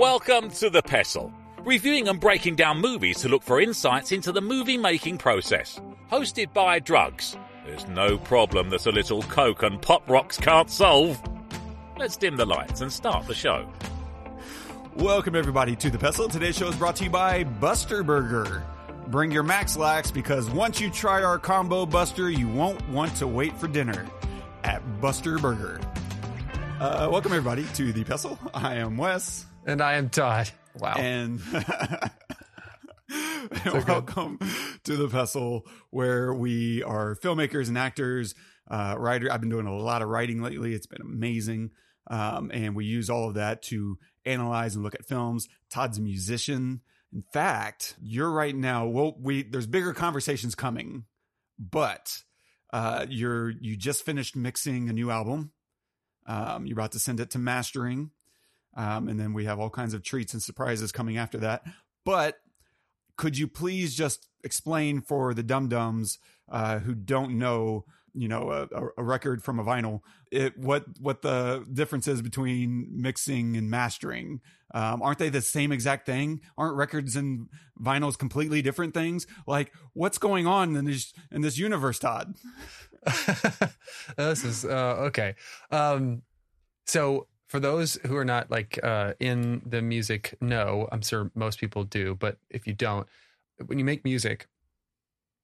Welcome to The Pestle, reviewing and breaking down movies to look for insights into the movie-making process. Hosted by drugs. There's no problem that a little coke and pop rocks can't solve. Let's dim the lights and start the show. Welcome everybody to The Pestle. Today's show is brought to you by Buster Burger. Bring your Max Lax because once you try our combo Buster, you won't want to wait for dinner at Buster Burger. Welcome everybody to The Pestle. I am Wes. And I am Todd. Wow. And welcome to The Pestle, where we are filmmakers and actors, writer. I've been doing a lot of writing lately. It's been amazing. And we use all of that to analyze and look at films. Todd's a musician. In fact, you're right now. Well, there's bigger conversations coming, but you just finished mixing a new album. You're about to send it to mastering. And then we have all kinds of treats and surprises coming after that. But could you please just explain for the dum-dums who don't know, a record from a vinyl, what the difference is between mixing and mastering? Aren't they the same exact thing? Aren't records and vinyls completely different things? Like, what's going on in this universe, Todd? This is okay. So for those who are not in the music, no, I'm sure most people do, but if you don't, when you make music,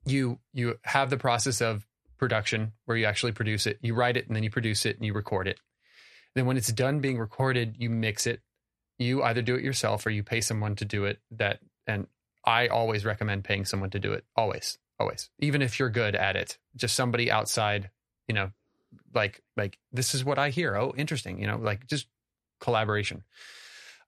you have the process of production where you actually produce it, you write it, and then you produce it and you record it. Then when it's done being recorded, you mix it. You either do it yourself or you pay someone to do it. That, and I always recommend paying someone to do it. Always, always, even if you're good at it, just somebody outside, like this is what I hear. Oh, interesting. Just collaboration.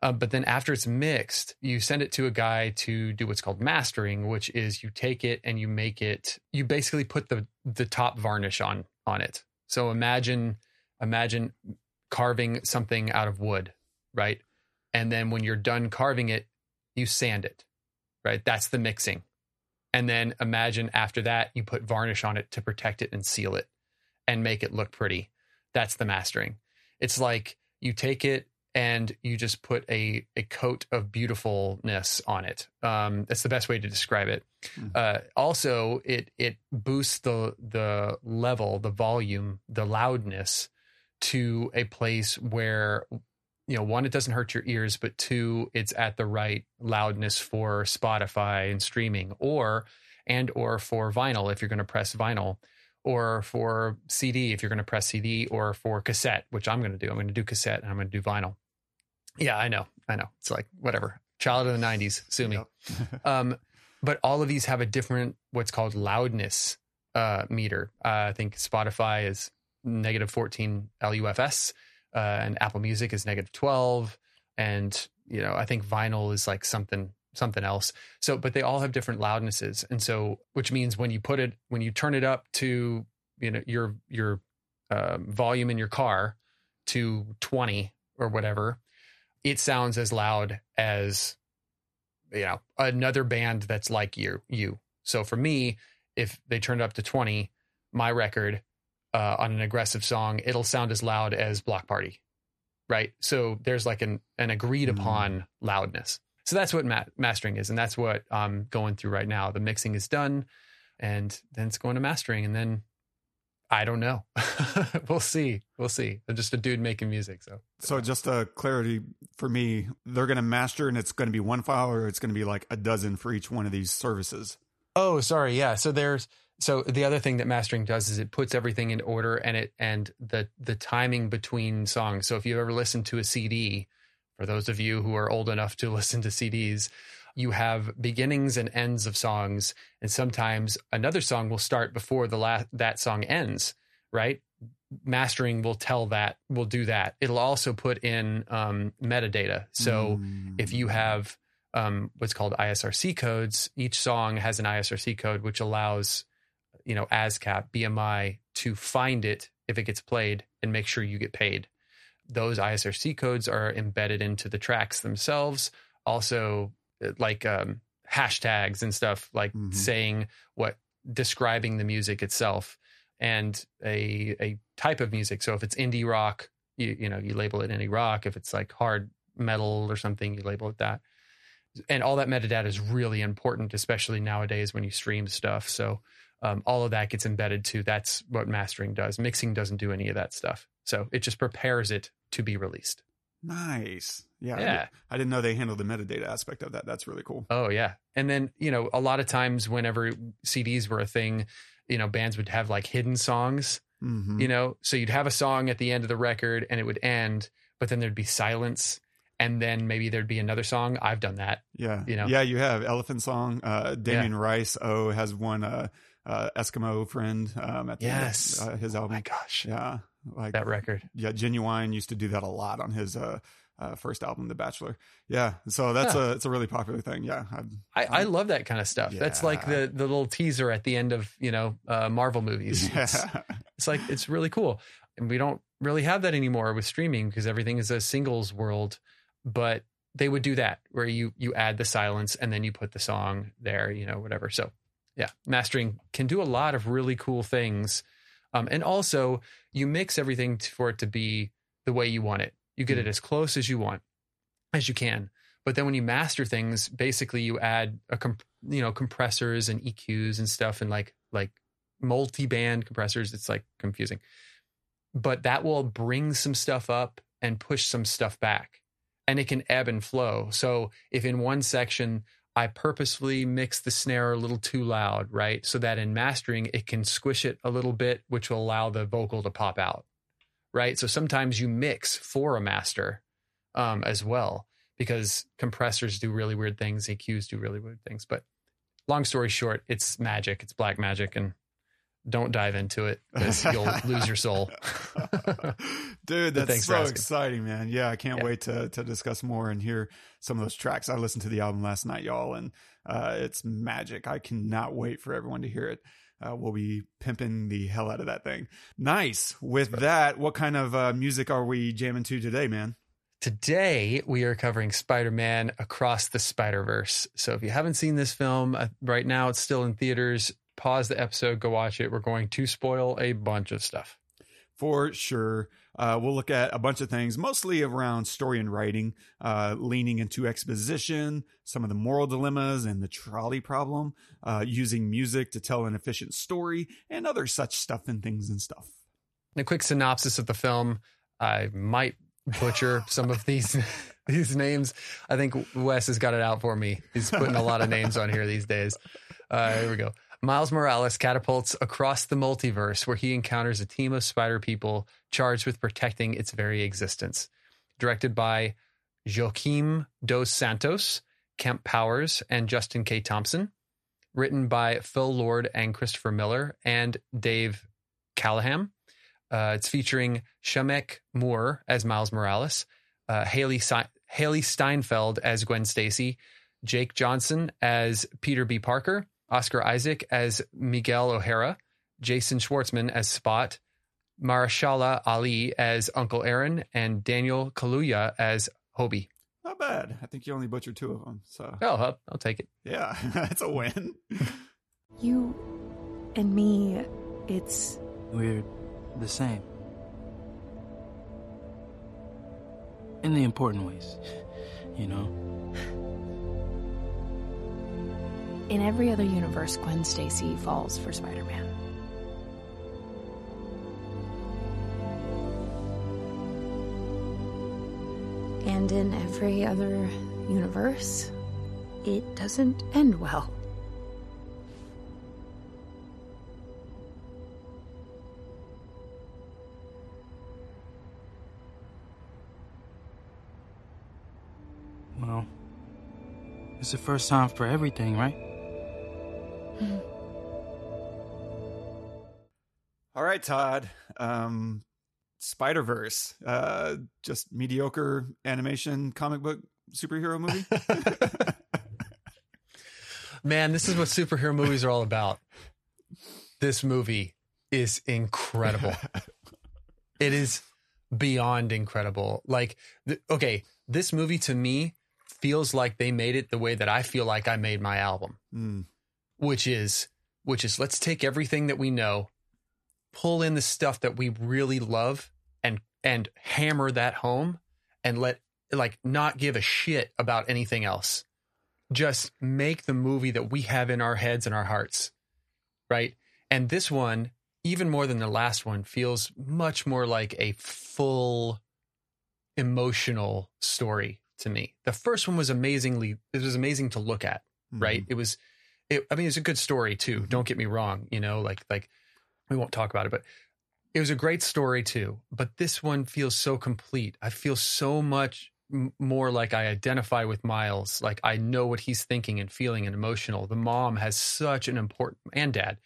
But then after it's mixed, you send it to a guy to do what's called mastering, which is you take it and you make it. You basically put the top varnish on it. So imagine carving something out of wood, right? And then when you're done carving it, you sand it, right? That's the mixing. And then imagine after that, you put varnish on it to protect it and seal it and make it look pretty. That's the mastering. It's like you take it and you just put a coat of beautifulness on it. That's the best way to describe it. Mm-hmm. Also, it boosts the level, the volume, the loudness to a place where, one, it doesn't hurt your ears, but two, it's at the right loudness for Spotify and streaming or for vinyl if you're going to press vinyl. Or for CD, if you're going to press CD, or for cassette, which I'm going to do. I'm going to do cassette and I'm going to do vinyl. Yeah, I know. It's like, whatever. Child of the 90s, sue me. Yep. But all of these have a different, what's called loudness meter. I think Spotify is -14 LUFS, and Apple Music is -12. And, I think vinyl is like something else. So, but they all have different loudnesses. And so, which means when you turn it up to, your volume in your car to 20 or whatever, it sounds as loud as, another band that's like you. So for me, if they turned it up to 20, my record, on an aggressive song, it'll sound as loud as Block Party. Right. So there's like an agreed upon loudness. So that's what mastering is, and that's what I'm going through right now. The mixing is done, and then it's going to mastering, and then I don't know. We'll see. I'm just a dude making music. So just a clarity for me, they're going to master, and it's going to be one file, or it's going to be like a dozen for each one of these services? Oh, sorry. Yeah. So the other thing that mastering does is it puts everything in order, and the timing between songs. So if you've ever listened to a CD, for those of you who are old enough to listen to CDs, you have beginnings and ends of songs. And sometimes another song will start before that song ends, right? Mastering will do that. It'll also put in metadata. So if you have what's called ISRC codes, each song has an ISRC code, which allows, ASCAP, BMI to find it if it gets played and make sure you get paid. Those ISRC codes are embedded into the tracks themselves. Also, hashtags and stuff, saying describing the music itself and a type of music. So if it's indie rock, you label it indie rock. If it's like hard metal or something, you label it that. And all that metadata is really important, especially nowadays when you stream stuff. So all of that gets embedded too. That's what mastering does. Mixing doesn't do any of that stuff. So it just prepares it to be released. Nice. Yeah. I didn't know they handled the metadata aspect of that. That's really cool. Oh, yeah. And then, you know, a lot of times whenever CDs were a thing, you know, bands would have like hidden songs, mm-hmm. you know, so you'd have a song at the end of the record and it would end, but then there'd be silence. And then maybe there'd be another song. I've done that. Yeah. You know? Yeah, you have Elephant Song. Damien Rice has one Eskimo Friend at the end of his album. Oh my gosh. Yeah. Like that record. Yeah. Genuine used to do that a lot on his first album, The Bachelor. Yeah. So that's it's a really popular thing. Yeah. I love that kind of stuff. Yeah. That's like the little teaser at the end of, you know, Marvel movies. Yeah. It's like, it's really cool. And we don't really have that anymore with streaming because everything is a singles world. But they would do that where you add the silence and then you put the song there, you know, whatever. So yeah, mastering can do a lot of really cool things. And also you mix everything for it to be the way you want it. You get it as close as you want, as you can. But then when you master things, basically you add compressors and EQs and stuff and like multi-band compressors. It's like confusing, but that will bring some stuff up and push some stuff back. And it can ebb and flow. So if in one section, I purposefully mix the snare a little too loud, right? So that in mastering, it can squish it a little bit, which will allow the vocal to pop out, right? So sometimes you mix for a master as well, because compressors do really weird things. EQs do really weird things. But long story short, it's magic. It's black magic. And don't dive into it because you'll lose your soul. Dude, that's so exciting, man. Yeah, I can't wait to discuss more and hear some of those tracks. I listened to the album last night, y'all, and it's magic. I cannot wait for everyone to hear it. We'll be pimping the hell out of that thing. Nice. With that, what kind of music are we jamming to today, man? Today, we are covering Spider-Man Across the Spider-Verse. So if you haven't seen this film, right now it's still in theaters. Pause the episode, go watch it. We're going to spoil a bunch of stuff. For sure. We'll look at a bunch of things, mostly around story and writing, leaning into exposition, some of the moral dilemmas and the trolley problem, using music to tell an efficient story, and other such stuff and things and stuff. And a quick synopsis of the film. I might butcher some of these names. I think Wes has got it out for me. He's putting a lot of names on here these days. Here we go. Miles Morales catapults across the multiverse where he encounters a team of spider people charged with protecting its very existence. Directed by Joaquim Dos Santos, Kemp Powers, and Justin K. Thompson. Written by Phil Lord and Christopher Miller and Dave Callahan. It's featuring Shameik Moore as Miles Morales, Haley Steinfeld as Gwen Stacy, Jake Johnson as Peter B. Parker, Oscar Isaac as Miguel O'Hara, Jason Schwartzman as Spot, Mahershala Ali as Uncle Aaron, and Daniel Kaluuya as Hobie. Not bad. I think you only butchered two of them. So. Oh, I'll take it. Yeah, that's a win. You and me, it's... We're the same. In the important ways, you know? In every other universe, Gwen Stacy falls for Spider-Man. And in every other universe, it doesn't end well. Well, it's the first time for everything, right? All right, Todd. Spider-Verse, just mediocre animation comic book superhero movie. Man, this is what superhero movies are all about. This movie is incredible. It is beyond incredible. Like, this movie to me feels like they made it the way that I feel like I made my album. Mm. Which is let's take everything that we know, pull in the stuff that we really love and hammer that home and let like not give a shit about anything else. Just make the movie that we have in our heads and our hearts, right? And this one, even more than the last one, feels much more like a full emotional story to me. The first one was amazing to look at, right? Mm-hmm. It's a good story too. Don't get me wrong, you know, like we won't talk about it, but it was a great story too. But this one feels so complete. I feel so much more like I identify with Miles. Like I know what he's thinking and feeling and emotional. The mom has such an important, and dad,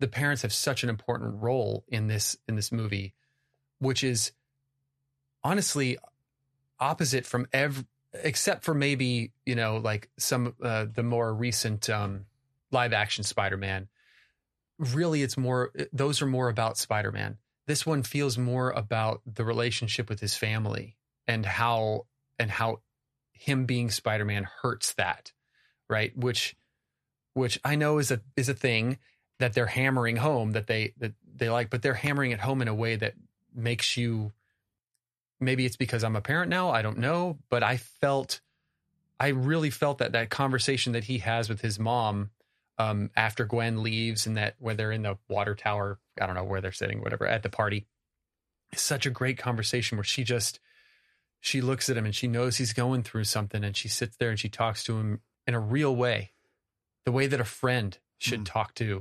the parents have such an important role in this movie, which is honestly opposite from except for maybe, you know, like some the more recent live action Spider-Man. Really, those are more about Spider-Man. This one feels more about the relationship with his family and how him being Spider-Man hurts that, right? Which I know is a thing that they're hammering home, that they like, but they're hammering it home in a way that makes you. Maybe it's because I'm a parent now, I don't know, but I really felt that conversation that he has with his mom after Gwen leaves, and that when they're in the water tower, I don't know where they're sitting, whatever, at the party, it's such a great conversation where she looks at him and she knows he's going through something, and she sits there and she talks to him in a real way, the way that a friend should talk to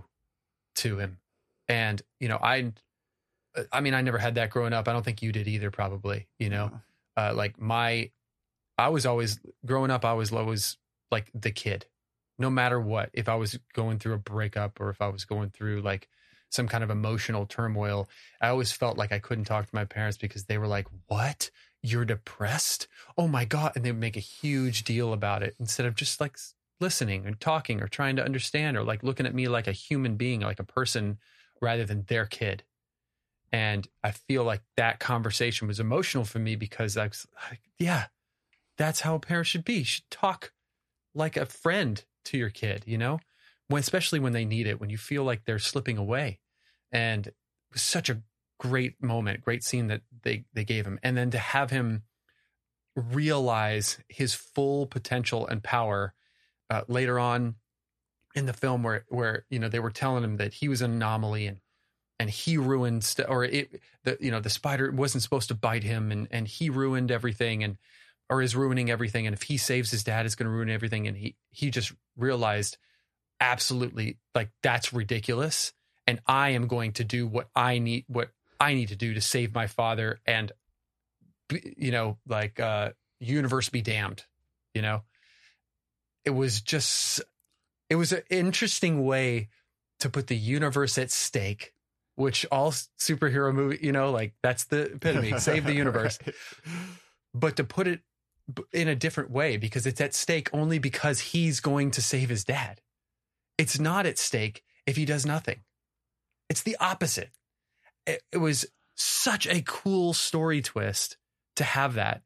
him. And, you know, I never had that growing up. I don't think you did either, probably, you know, I was always like the kid, no matter what. If I was going through a breakup, or if I was going through like some kind of emotional turmoil, I always felt like I couldn't talk to my parents because they were like, what? You're depressed? Oh my God. And they would make a huge deal about it instead of just like listening and talking or trying to understand, or like looking at me like a human being, like a person rather than their kid. And I feel like that conversation was emotional for me because I was like, yeah, that's how a parent should be. You should talk like a friend to your kid, you know, especially when they need it, when you feel like they're slipping away. And it was such a great moment, great scene that they gave him. And then to have him realize his full potential and power later on in the film where, you know, they were telling him that he was an anomaly and he ruined, the spider wasn't supposed to bite him, and he ruined everything, or is ruining everything. And if he saves his dad, it's going to ruin everything. And he just realized, absolutely, like, that's ridiculous. And I am going to do what I need to do to save my father, and, you know, like, universe be damned, you know. It was an interesting way to put the universe at stake, which all superhero movie, you know, like that's the epitome, save the universe. Right. But to put it in a different way, because it's at stake only because he's going to save his dad. It's not at stake if he does nothing. It's the opposite. It was such a cool story twist to have that.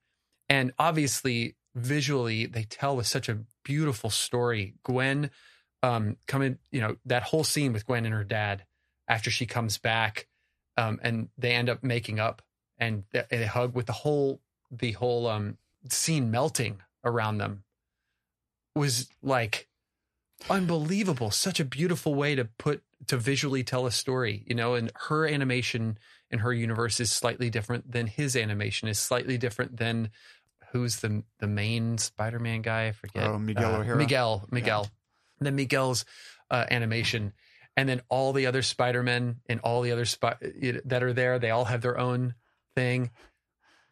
And obviously, visually, they tell such a beautiful story. Gwen coming, you know, that whole scene with Gwen and her dad, after she comes back and they end up making up and they hug, with the whole scene melting around them, was like unbelievable. Such a beautiful way to visually tell a story, you know, and her animation in her universe is slightly different than his animation is slightly different than who's the main Spider-Man guy. I forget. Oh, Miguel O'Hara. Miguel. Yeah. Then Miguel's animation. And then all the other Spider-Men and all the other that are there, they all have their own thing.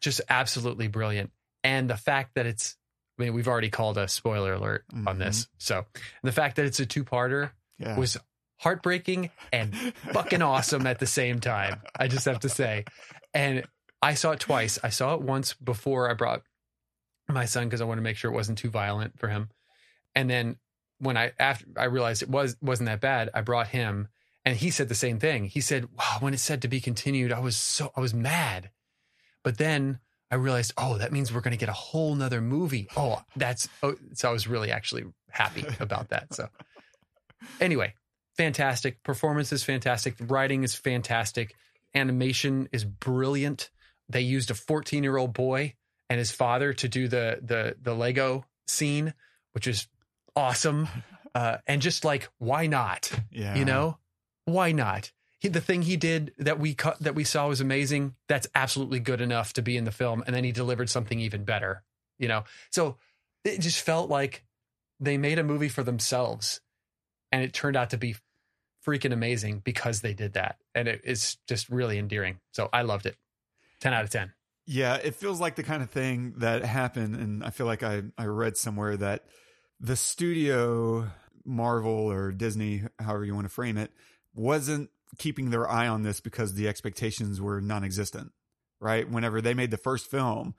Just absolutely brilliant. And the fact that we've already called a spoiler alert on this. So the fact that it's a two-parter was heartbreaking and fucking awesome at the same time, I just have to say. And I saw it twice. I saw it once before I brought my son because I wanted to make sure it wasn't too violent for him. And then when after I realized it wasn't that bad, I brought him, and he said the same thing. He said, wow, when it said to be continued, I was mad. But then I realized, oh, that means we're going to get a whole nother movie. So I was really actually happy about that. So anyway, fantastic. Performance is fantastic. Writing is fantastic. Animation is brilliant. They used a 14-year-old boy and his father to do the Lego scene, which is awesome. And just like, why not? Yeah. You know, why not? The thing he did that we saw was amazing. That's absolutely good enough to be in the film. And then he delivered something even better, you know? So it just felt like they made a movie for themselves, and it turned out to be freaking amazing because they did that. And it's just really endearing. So I loved it. 10 out of 10. Yeah. It feels like the kind of thing that happened. And I feel like I read somewhere that the studio, Marvel or Disney, however you want to frame it, wasn't keeping their eye on this because the expectations were non-existent, right? Whenever they made the first film,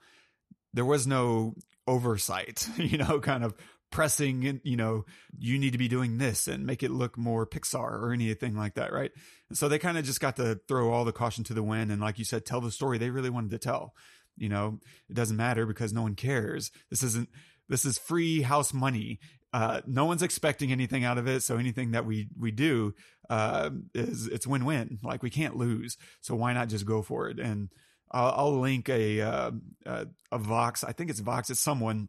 there was no oversight, you know, kind of pressing, and, you know, you need to be doing this and make it look more Pixar or anything like that, right? And so they kind of just got to throw all the caution to the wind. And like you said, tell the story they really wanted to tell. You know, it doesn't matter because no one cares. This is free house money. No one's expecting anything out of it. So anything that we do, it's win-win. Like, we can't lose. So why not just go for it? And I'll link a Vox. I think it's Vox. It's someone.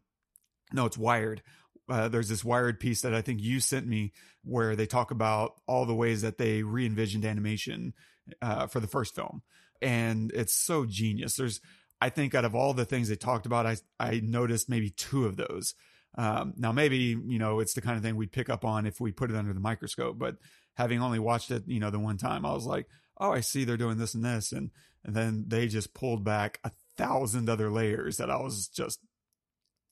No, it's Wired. There's this Wired piece that I think you sent me where they talk about all the ways that they re-envisioned animation for the first film. And it's so genius. I think out of all the things they talked about, I noticed maybe two of those. Now, maybe, you know, it's the kind of thing we'd pick up on if we put it under the microscope. But having only watched it, you know, the one time, I was like, oh, I see they're doing this and this. And then they just pulled back 1,000 other layers that I was just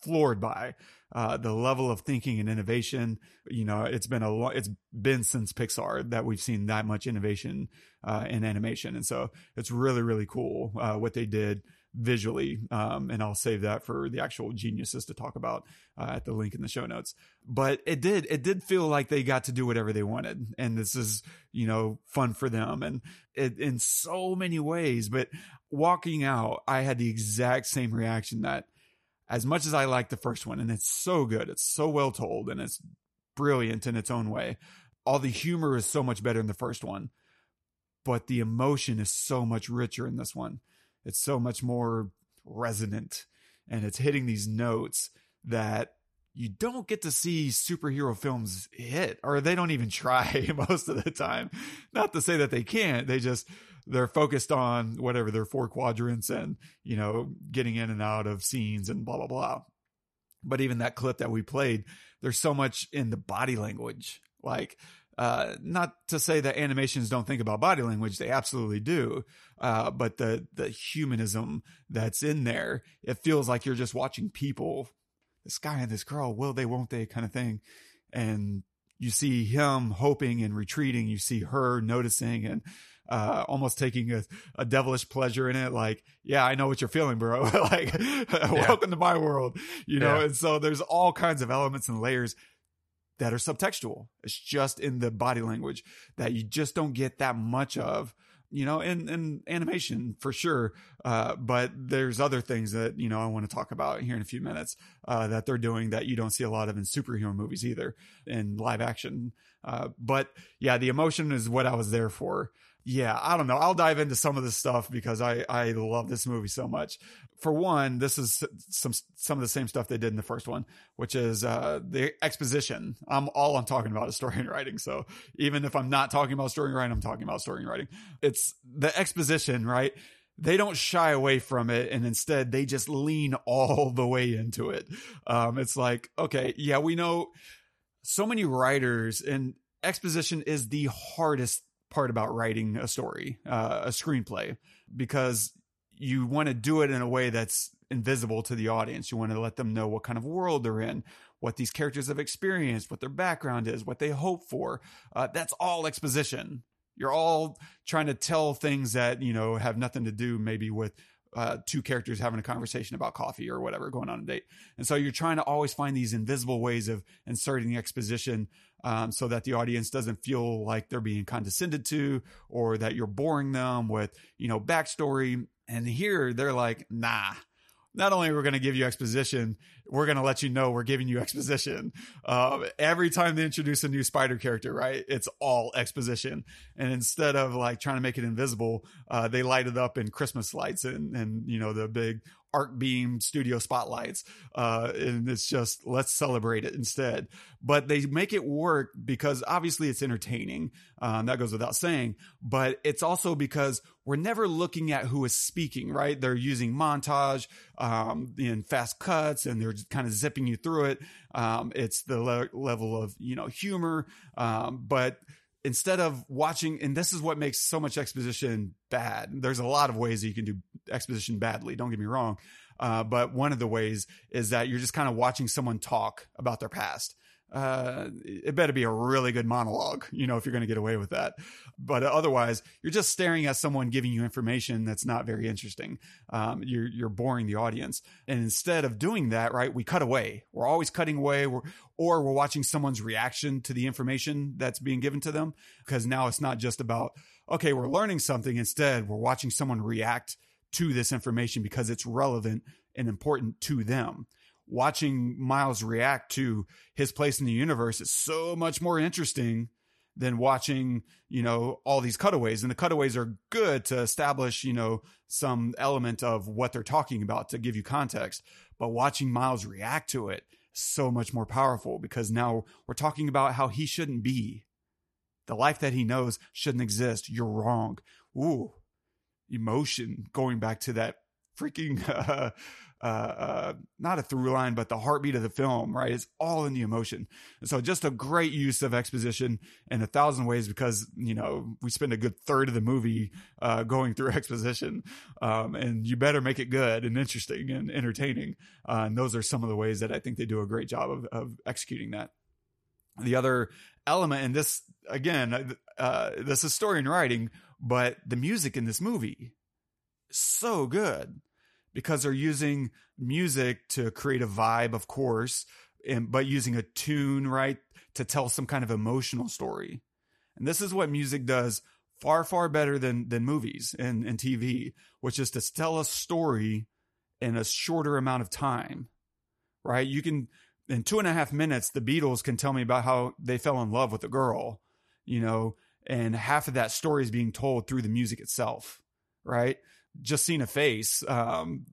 floored by. The level of thinking and innovation. You know, it's been since Pixar that we've seen that much innovation in animation. And so it's really, really cool what they did visually, and I'll save that for the actual geniuses to talk about at the link in the show notes. But it did feel like they got to do whatever they wanted, and this is, you know, fun for them, and it in so many ways. But walking out, I had the exact same reaction, that as much as I like the first one, and it's so good, it's so well told, and it's brilliant in its own way, all the humor is so much better in the first one, but the emotion is so much richer in this one. It's so much more resonant, and it's hitting these notes that you don't get to see superhero films hit, or they don't even try most of the time. Not to say that they can't, they're focused on whatever their 4 quadrants and, you know, getting in and out of scenes and blah, blah, blah. But even that clip that we played, there's so much in the body language, like, not to say that animations don't think about body language. They absolutely do. But the humanism that's in there, it feels like you're just watching people, this guy and this girl, will they, won't they kind of thing. And you see him hoping and retreating. You see her noticing and almost taking a devilish pleasure in it. Like, yeah, I know what you're feeling, bro. Like, yeah. Welcome to my world, you know? Yeah. And so there's all kinds of elements and layers that are subtextual. It's just in the body language that you just don't get that much of, you know, in animation for sure. But there's other things that, you know, I want to talk about here in a few minutes that they're doing that you don't see a lot of in superhero movies either, in live action. But yeah, the emotion is what I was there for. Yeah, I don't know. I'll dive into some of this stuff because I love this movie so much. For one, this is some of the same stuff they did in the first one, which is the exposition. I'm talking about is story and writing. So even if I'm not talking about story and writing, I'm talking about story and writing. It's the exposition, right? They don't shy away from it, and instead they just lean all the way into it. It's like, okay, yeah, we know so many writers, and exposition is the hardest part about writing a story, a screenplay, because you want to do it in a way that's invisible to the audience. You want to let them know what kind of world they're in, what these characters have experienced, what their background is, what they hope for. That's all exposition. You're all trying to tell things that, you know, have nothing to do maybe with two characters having a conversation about coffee or whatever, going on a date. And so you're trying to always find these invisible ways of inserting exposition so that the audience doesn't feel like they're being condescended to, or that you're boring them with, you know, backstory. And here they're like, nah, not only are we going to give you exposition, we're going to let you know we're giving you exposition. Every time they introduce a new spider character, right, it's all exposition. And instead of like trying to make it invisible, they light it up in Christmas lights and you know, the big arc beam studio spotlights. And it's just, let's celebrate it instead. But they make it work because obviously it's entertaining. That goes without saying, but it's also because we're never looking at who is speaking, right? They're using montage, in fast cuts, and they're just kind of zipping you through it. It's the level of, you know, humor. But instead of watching, and this is what makes so much exposition bad. There's a lot of ways that you can do exposition badly. Don't get me wrong. But one of the ways is that you're just kind of watching someone talk about their past. It better be a really good monologue, you know, if you're going to get away with that. But otherwise, you're just staring at someone giving you information that's not very interesting. You're boring the audience. And instead of doing that, right, we cut away. We're always cutting away, or we're watching someone's reaction to the information that's being given to them. Because now it's not just about, okay, we're learning something. Instead, we're watching someone react to this information because it's relevant and important to them. Watching Miles react to his place in the universe is so much more interesting than watching, you know, all these cutaways. And the cutaways are good to establish, you know, some element of what they're talking about to give you context. But watching Miles react to it is so much more powerful because now we're talking about how he shouldn't be. The life that he knows shouldn't exist. You're wrong. Ooh, emotion. Going back to that freaking... not a through line, but the heartbeat of the film, right? It's all in the emotion. And so just a great use of exposition in 1,000 ways because, you know, we spend a good third of the movie going through exposition. And you better make it good and interesting and entertaining. And those are some of the ways that I think they do a great job of executing that. The other element, and this, again, this is story and writing, but the music in this movie is so good. Because they're using music to create a vibe, of course, but using a tune, right, to tell some kind of emotional story. And this is what music does far, far better than movies and TV, which is to tell a story in a shorter amount of time, right? You can, in 2.5 minutes, the Beatles can tell me about how they fell in love with a girl, you know, and half of that story is being told through the music itself, right? Just Seen a Face,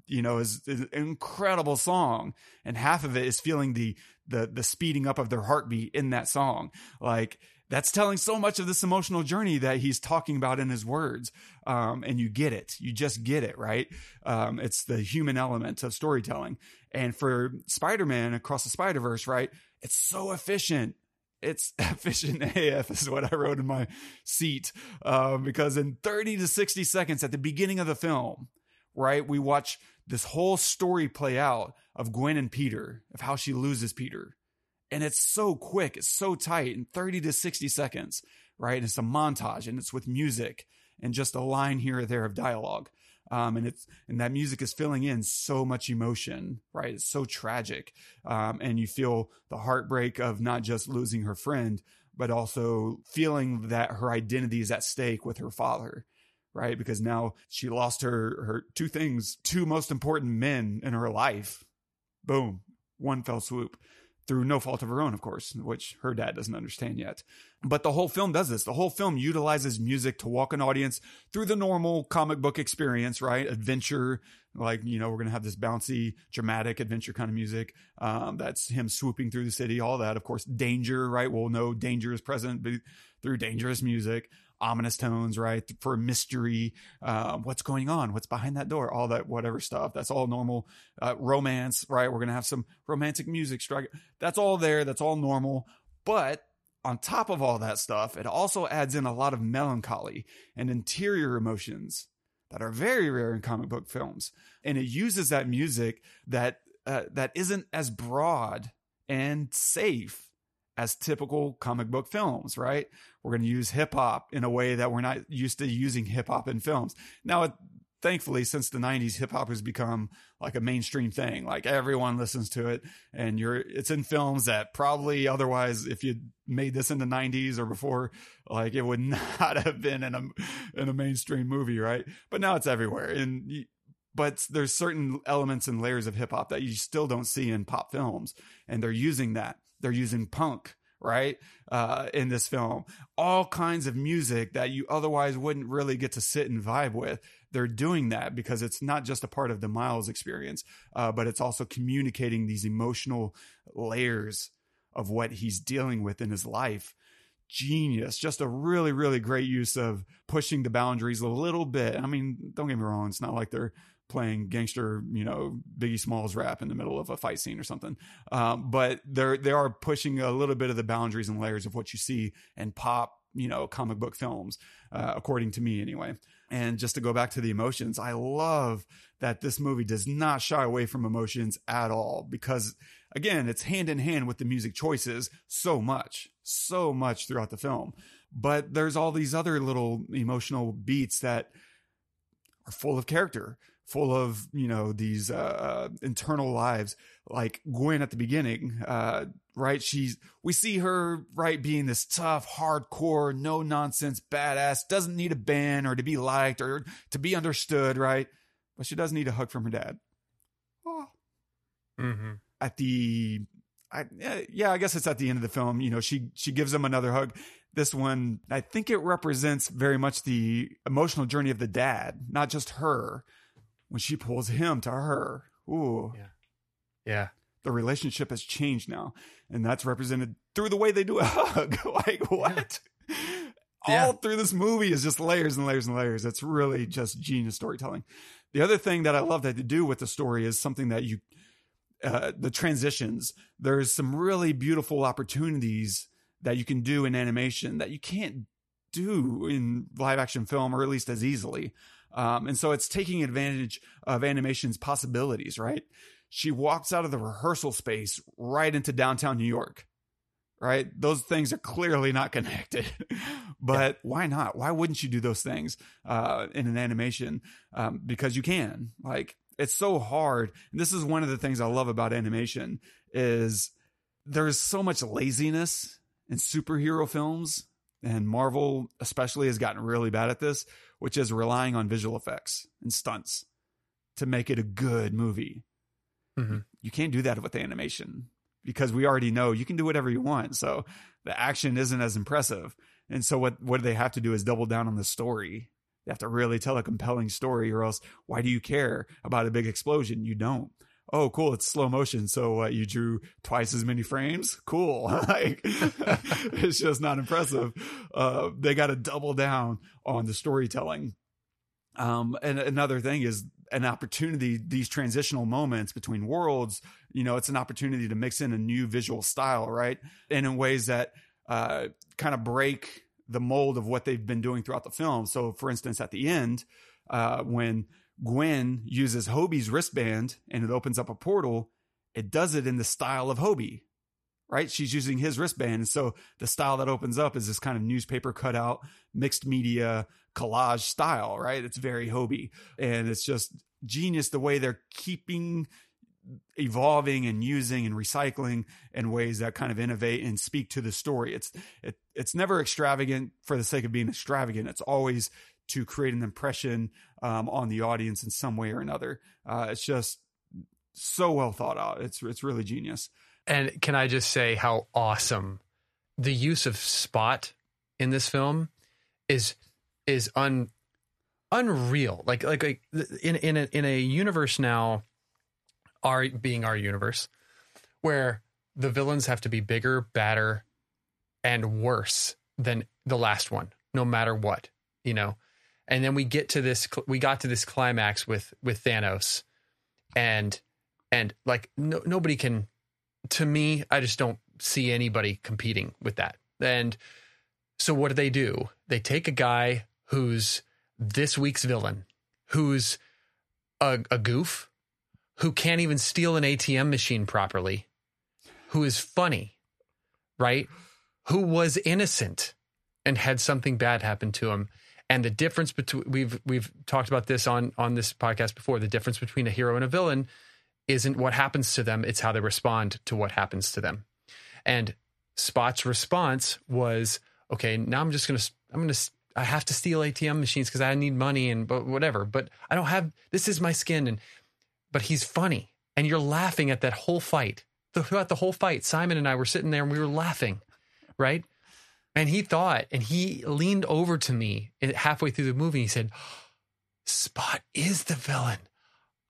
you know, is an incredible song. And half of it is feeling the speeding up of their heartbeat in that song. Like, that's telling so much of this emotional journey that he's talking about in his words. And you get it. You just get it, right? It's the human element of storytelling. And for Spider-Man Across the Spider-Verse, right? It's so efficient. It's efficient AF is what I wrote in my seat, because in 30 to 60 seconds at the beginning of the film, right, we watch this whole story play out of Gwen and Peter, of how she loses Peter. And it's so quick. It's so tight in 30 to 60 seconds, right? And it's a montage, and it's with music and just a line here or there of dialogue. And that music is filling in so much emotion, right? It's so tragic. And you feel the heartbreak of not just losing her friend, but also feeling that her identity is at stake with her father, right? Because now she lost her two things, two most important men in her life. Boom. One fell swoop. Through no fault of her own, of course, which her dad doesn't understand yet. But the whole film does this. The whole film utilizes music to walk an audience through the normal comic book experience, right? Adventure, like, you know, we're going to have this bouncy, dramatic adventure kind of music. That's him swooping through the city, all that. Of course, danger, right? We'll know danger is present through dangerous music, ominous tones, right? For mystery, what's going on? What's behind that door? All that whatever stuff. That's all normal. Romance, right? We're going to have some romantic music. That's all there. That's all normal. But on top of all that stuff, it also adds in a lot of melancholy and interior emotions that are very rare in comic book films. And it uses that music that isn't as broad and safe as typical comic book films, right? We're going to use hip hop in a way that we're not used to using hip hop in films. Now, thankfully, since the 90s, hip hop has become like a mainstream thing. Like, everyone listens to it, and it's in films that probably otherwise, if you made this in the 90s or before, like, it would not have been in a mainstream movie, right? But now it's everywhere. And but there's certain elements and layers of hip hop that you still don't see in pop films. And they're using that. They're using punk, right? In this film, all kinds of music that you otherwise wouldn't really get to sit and vibe with. They're doing that because it's not just a part of the Miles experience, but it's also communicating these emotional layers of what he's dealing with in his life. Genius. Just a really, really great use of pushing the boundaries a little bit. I mean, don't get me wrong. It's not like they're playing gangster, you know, Biggie Smalls rap in the middle of a fight scene or something. But they are pushing a little bit of the boundaries and layers of what you see in pop, you know, comic book films, according to me anyway. And just to go back to the emotions, I love that this movie does not shy away from emotions at all, because again, it's hand in hand with the music choices so much throughout the film. But there's all these other little emotional beats that are full of character, full of, you know, these internal lives. Like Gwen at the beginning, right? We see her, right, being this tough, hardcore, no nonsense badass, doesn't need a band or to be liked or to be understood, right? But she does need a hug from her dad. Oh. Mm-hmm. I guess it's at the end of the film, you know, she gives him another hug. This one, I think it represents very much the emotional journey of the dad, not just her. When she pulls him to her, ooh, yeah, the relationship has changed now, and that's represented through the way they do a hug. Like, what? Yeah. All through this movie is just layers and layers and layers. It's really just genius storytelling. The other thing that I love that they do with the story is something that the transitions. There's some really beautiful opportunities that you can do in animation that you can't do in live action film, or at least as easily. And so it's taking advantage of animation's possibilities, right? She walks out of the rehearsal space right into downtown New York, right? Those things are clearly not connected, but why not? Why wouldn't you do those things in an animation? Because you can. Like, it's so hard. And this is one of the things I love about animation is there's so much laziness in superhero films, and Marvel especially has gotten really bad at this, which is relying on visual effects and stunts to make it a good movie. Mm-hmm. You can't do that with animation because we already know you can do whatever you want. So the action isn't as impressive. And so what they have to do is double down on the story. They have to really tell a compelling story, or else why do you care about a big explosion? You don't. Oh, cool. It's slow motion. So you drew twice as many frames. Cool. Like, it's just not impressive. They got to double down on the storytelling. And another thing is an opportunity, these transitional moments between worlds, you know, it's an opportunity to mix in a new visual style, right? And in ways that kind of break the mold of what they've been doing throughout the film. So for instance, at the end, when Gwen uses Hobie's wristband and it opens up a portal, it does it in the style of Hobie, right? She's using his wristband. And so the style that opens up is this kind of newspaper cutout, mixed media collage style, right? It's very Hobie. And it's just genius the way they're keeping evolving and using and recycling in ways that kind of innovate and speak to the story. It's never extravagant for the sake of being extravagant. It's always to create an impression on the audience in some way or another. It's just so well thought out. It's really genius. And can I just say how awesome the use of spot in this film is unreal. Like in a universe now, our universe, where the villains have to be bigger, badder, and worse than the last one, no matter what, you know. And then we got to this climax with Thanos, and like nobody can, to me, I just don't see anybody competing with that. And so what do? They take a guy who's this week's villain, who's a goof, who can't even steal an ATM machine properly, who is funny, right? Who was innocent and had something bad happen to him. And the difference between, we've talked about this on this podcast before, the difference between a hero and a villain isn't what happens to them, it's how they respond to what happens to them. And Spot's response was, okay, now I'm just going to, I have to steal ATM machines because I need money and but whatever. But I don't have, this is my skin. And but he's funny. And you're laughing at that whole fight. Throughout the whole fight, Simon and I were sitting there and we were laughing, right? And he thought, and he leaned over to me halfway through the movie. He said, Spot is the villain.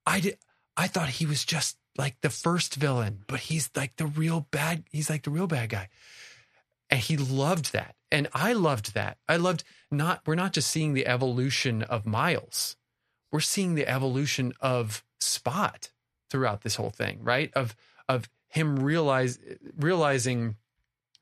I thought he was just like the first villain, but he's like the real bad. He's like the real bad guy. And he loved that. And I loved that. I loved we're not just seeing the evolution of Miles. We're seeing the evolution of Spot throughout this whole thing, right? Of him realizing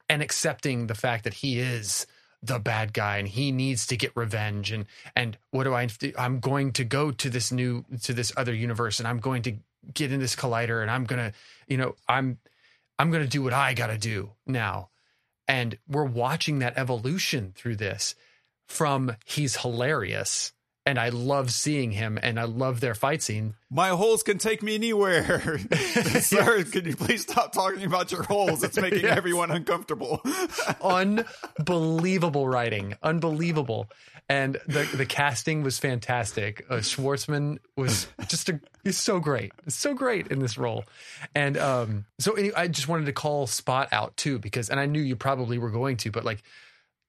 and accepting the fact that he is the bad guy and he needs to get revenge. And what do I do? I'm going to go to this other universe and I'm going to get in this collider and I'm going to, I'm going to do what I got to do now. And we're watching that evolution through this from he's hilarious and I love seeing him and I love their fight scene. My holes can take me anywhere. Sir, can you please stop talking about your holes? It's making everyone uncomfortable. Unbelievable writing. Unbelievable. And the casting was fantastic. Schwartzman was he's so great. It's so great in this role. And I just wanted to call Spot out too, because, and I knew you probably were going to, but like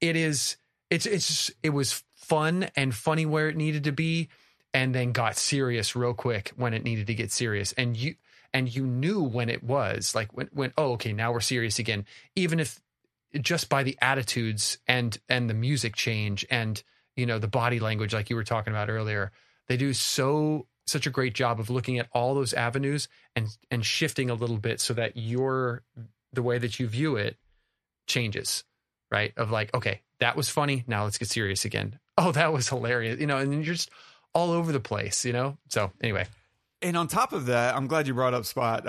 it was fun and funny where it needed to be, and then got serious real quick when it needed to get serious. And you knew when it was like when, oh, okay, now we're serious again, even if just by the attitudes and the music change and, the body language, like you were talking about earlier. They do such a great job of looking at all those avenues and shifting a little bit so that the way that you view it changes, right? Of like, okay, that was funny. Now let's get serious again. Oh, that was hilarious. And then you're just all over the place, So anyway. And on top of that, I'm glad you brought up Spot,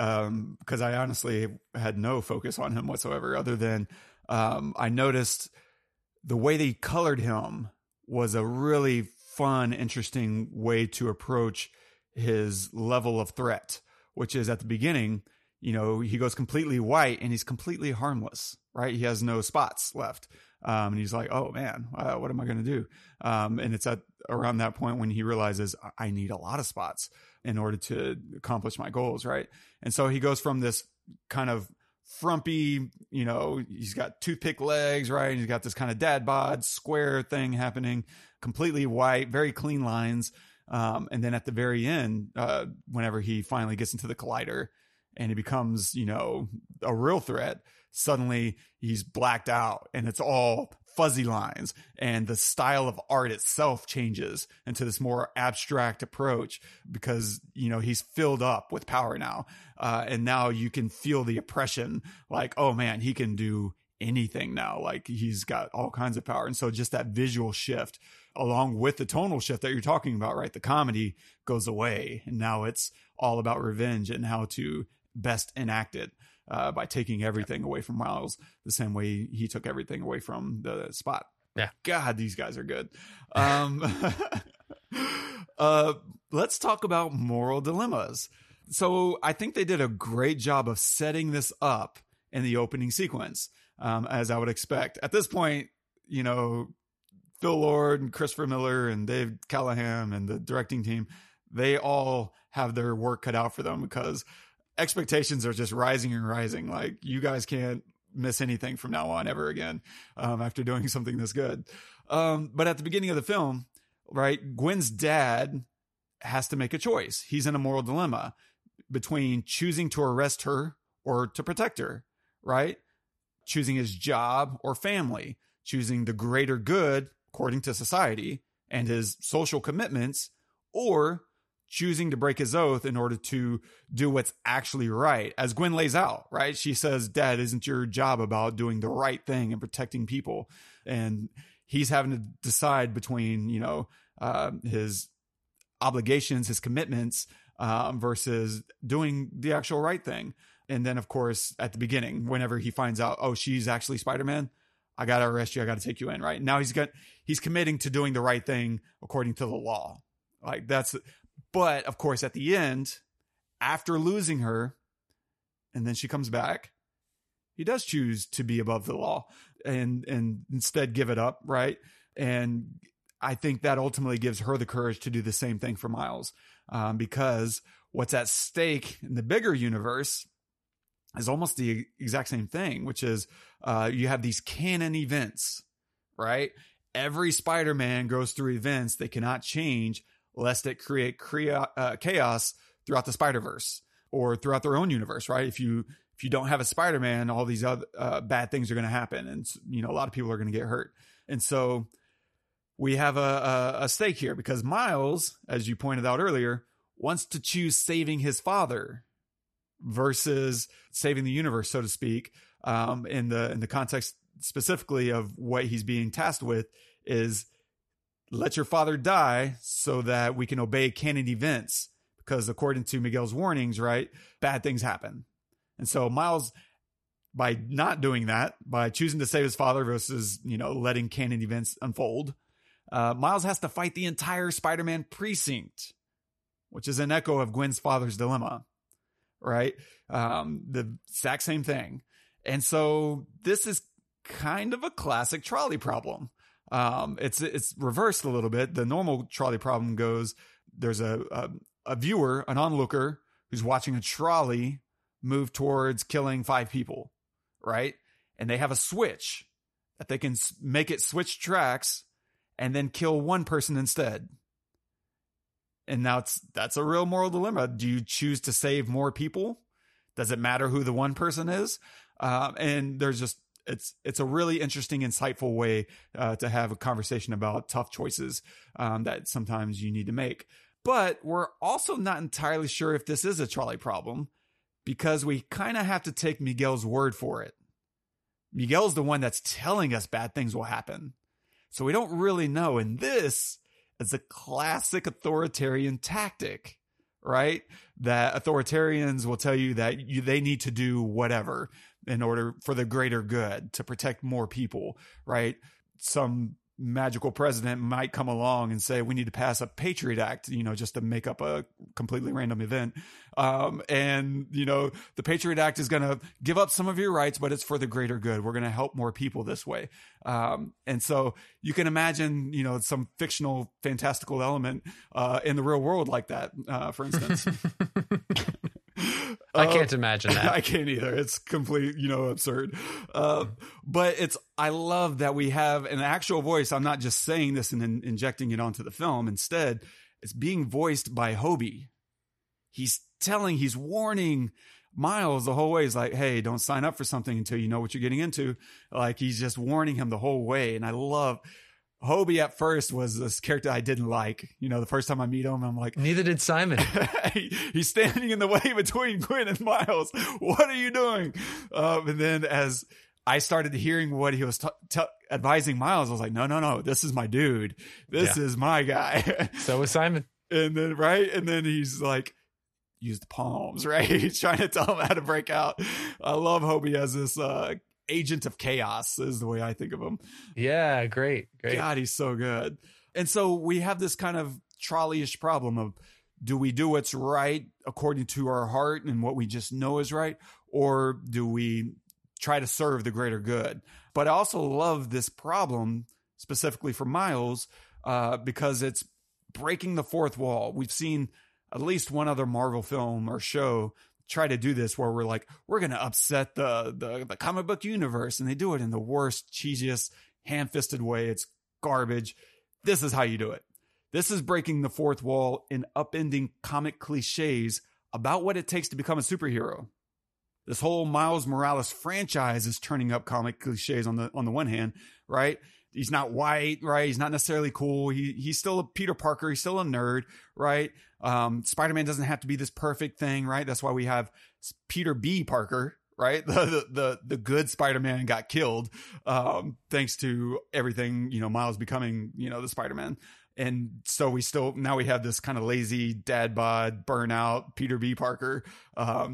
because I honestly had no focus on him whatsoever, other than I noticed the way they colored him was a really fun, interesting way to approach his level of threat, which is at the beginning, he goes completely white and he's completely harmless, right? He has no spots left. And he's like, oh man, what am I going to do? And it's at around that point when he realizes I need a lot of spots in order to accomplish my goals. Right. And so he goes from this kind of frumpy, he's got toothpick legs, right? And he's got this kind of dad bod square thing happening, completely white, very clean lines. And then at the very end, whenever he finally gets into the collider and he becomes, a real threat, suddenly he's blacked out and it's all fuzzy lines, and the style of art itself changes into this more abstract approach because, he's filled up with power now. And now you can feel the oppression, like, oh man, he can do anything now. Like, he's got all kinds of power. And so just that visual shift along with the tonal shift that you're talking about, right? The comedy goes away and now it's all about revenge and how to best enact it. By taking everything away from Miles the same way he took everything away from the Spot. Yeah. God, these guys are good. Let's talk about moral dilemmas. So I think they did a great job of setting this up in the opening sequence, as I would expect. At this point, Phil Lord and Christopher Miller and Dave Callahan and the directing team, they all have their work cut out for them because expectations are just rising and rising. Like, you guys can't miss anything from now on ever again, after doing something this good. But at the beginning of the film, right, Gwen's dad has to make a choice. He's in a moral dilemma between choosing to arrest her or to protect her, right? Choosing his job or family, choosing the greater good, according to society, and his social commitments, or choosing to break his oath in order to do what's actually right. As Gwen lays out, right? She says, Dad, isn't your job about doing the right thing and protecting people? And he's having to decide between, his obligations, his commitments, versus doing the actual right thing. And then, of course, at the beginning, whenever he finds out, oh, she's actually Spider-Man, I got to arrest you. I got to take you in, right? Now he's committing to doing the right thing according to the law. Like, that's... But, of course, at the end, after losing her, and then she comes back, he does choose to be above the law and instead give it up, right? And I think that ultimately gives her the courage to do the same thing for Miles, because what's at stake in the bigger universe is almost the exact same thing, which is you have these canon events, right? Every Spider-Man goes through events that cannot change lest it create chaos throughout the Spider-Verse or throughout their own universe, right? If you don't have a Spider-Man, all these other bad things are going to happen. And, you know, a lot of people are going to get hurt. And so we have a stake here because Miles, as you pointed out earlier, wants to choose saving his father versus saving the universe, so to speak, in the context specifically of what he's being tasked with is let your father die so that we can obey canon events. Because according to Miguel's warnings, right, bad things happen. And so Miles, by not doing that, by choosing to save his father versus, you know, letting canon events unfold, Miles has to fight the entire Spider-Man precinct, which is an echo of Gwen's father's dilemma, right? The exact same thing. And so this is kind of a classic trolley problem. It's reversed a little bit. The normal trolley problem goes, there's a viewer, an onlooker, who's watching a trolley move towards killing five people, right? And they have a switch that they can make it switch tracks and then kill one person instead. And now that's a real moral dilemma. Do you choose to save more people? Does it matter who the one person is? And there's just, it's a really interesting, insightful way to have a conversation about tough choices that sometimes you need to make. But we're also not entirely sure if this is a trolley problem, because we kind of have to take Miguel's word for it. Miguel's the one that's telling us bad things will happen. So we don't really know. And this is a classic authoritarian tactic, right? That authoritarians will tell you that they need to do whatever in order for the greater good, to protect more people, right? Some magical president might come along and say, we need to pass a Patriot Act, you know, just to make up a completely random event. And, you know, the Patriot Act is going to give up some of your rights, but it's for the greater good. We're going to help more people this way. And so you can imagine, you know, some fictional, fantastical element in the real world like that, for instance. I can't imagine that. I can't either. It's completely, you know, absurd. But I love that we have an actual voice. I'm not just saying this and then injecting it onto the film. Instead, it's being voiced by Hobie. He's warning Miles the whole way. He's like, hey, don't sign up for something until you know what you're getting into. Like, he's just warning him the whole way. And I love Hobie. At first was this character I didn't like. You know, the first time I meet him, I'm like... Neither did Simon. He's standing in the way between Gwen and Miles. What are you doing? And then as I started hearing what he was advising Miles, I was like, no. This is my dude. This is my guy. So was Simon. And then, right? And then he's like, use the palms, right? He's trying to tell him how to break out. I love Hobie as this... agent of chaos is the way I think of him. Yeah, great. God, he's so good. And so we have this kind of trolley-ish problem of, do we do what's right according to our heart and what we just know is right? Or do we try to serve the greater good? But I also love this problem specifically for Miles because it's breaking the fourth wall. We've seen at least one other Marvel film or show try to do this where we're like, we're going to upset the comic book universe. And they do it in the worst, cheesiest, ham-fisted way. It's garbage. This is how you do it. This is breaking the fourth wall and upending comic cliches about what it takes to become a superhero. This whole Miles Morales franchise is turning up comic cliches on the one hand, right? He's not white, right? He's not necessarily cool. He's still a Peter Parker. He's still a nerd, right? Spider-Man doesn't have to be this perfect thing, right? That's why we have Peter B. Parker, right? The good Spider-Man got killed thanks to everything, you know, Miles becoming, you know, the Spider-Man. And so now we have this kind of lazy dad bod burnout Peter B. Parker.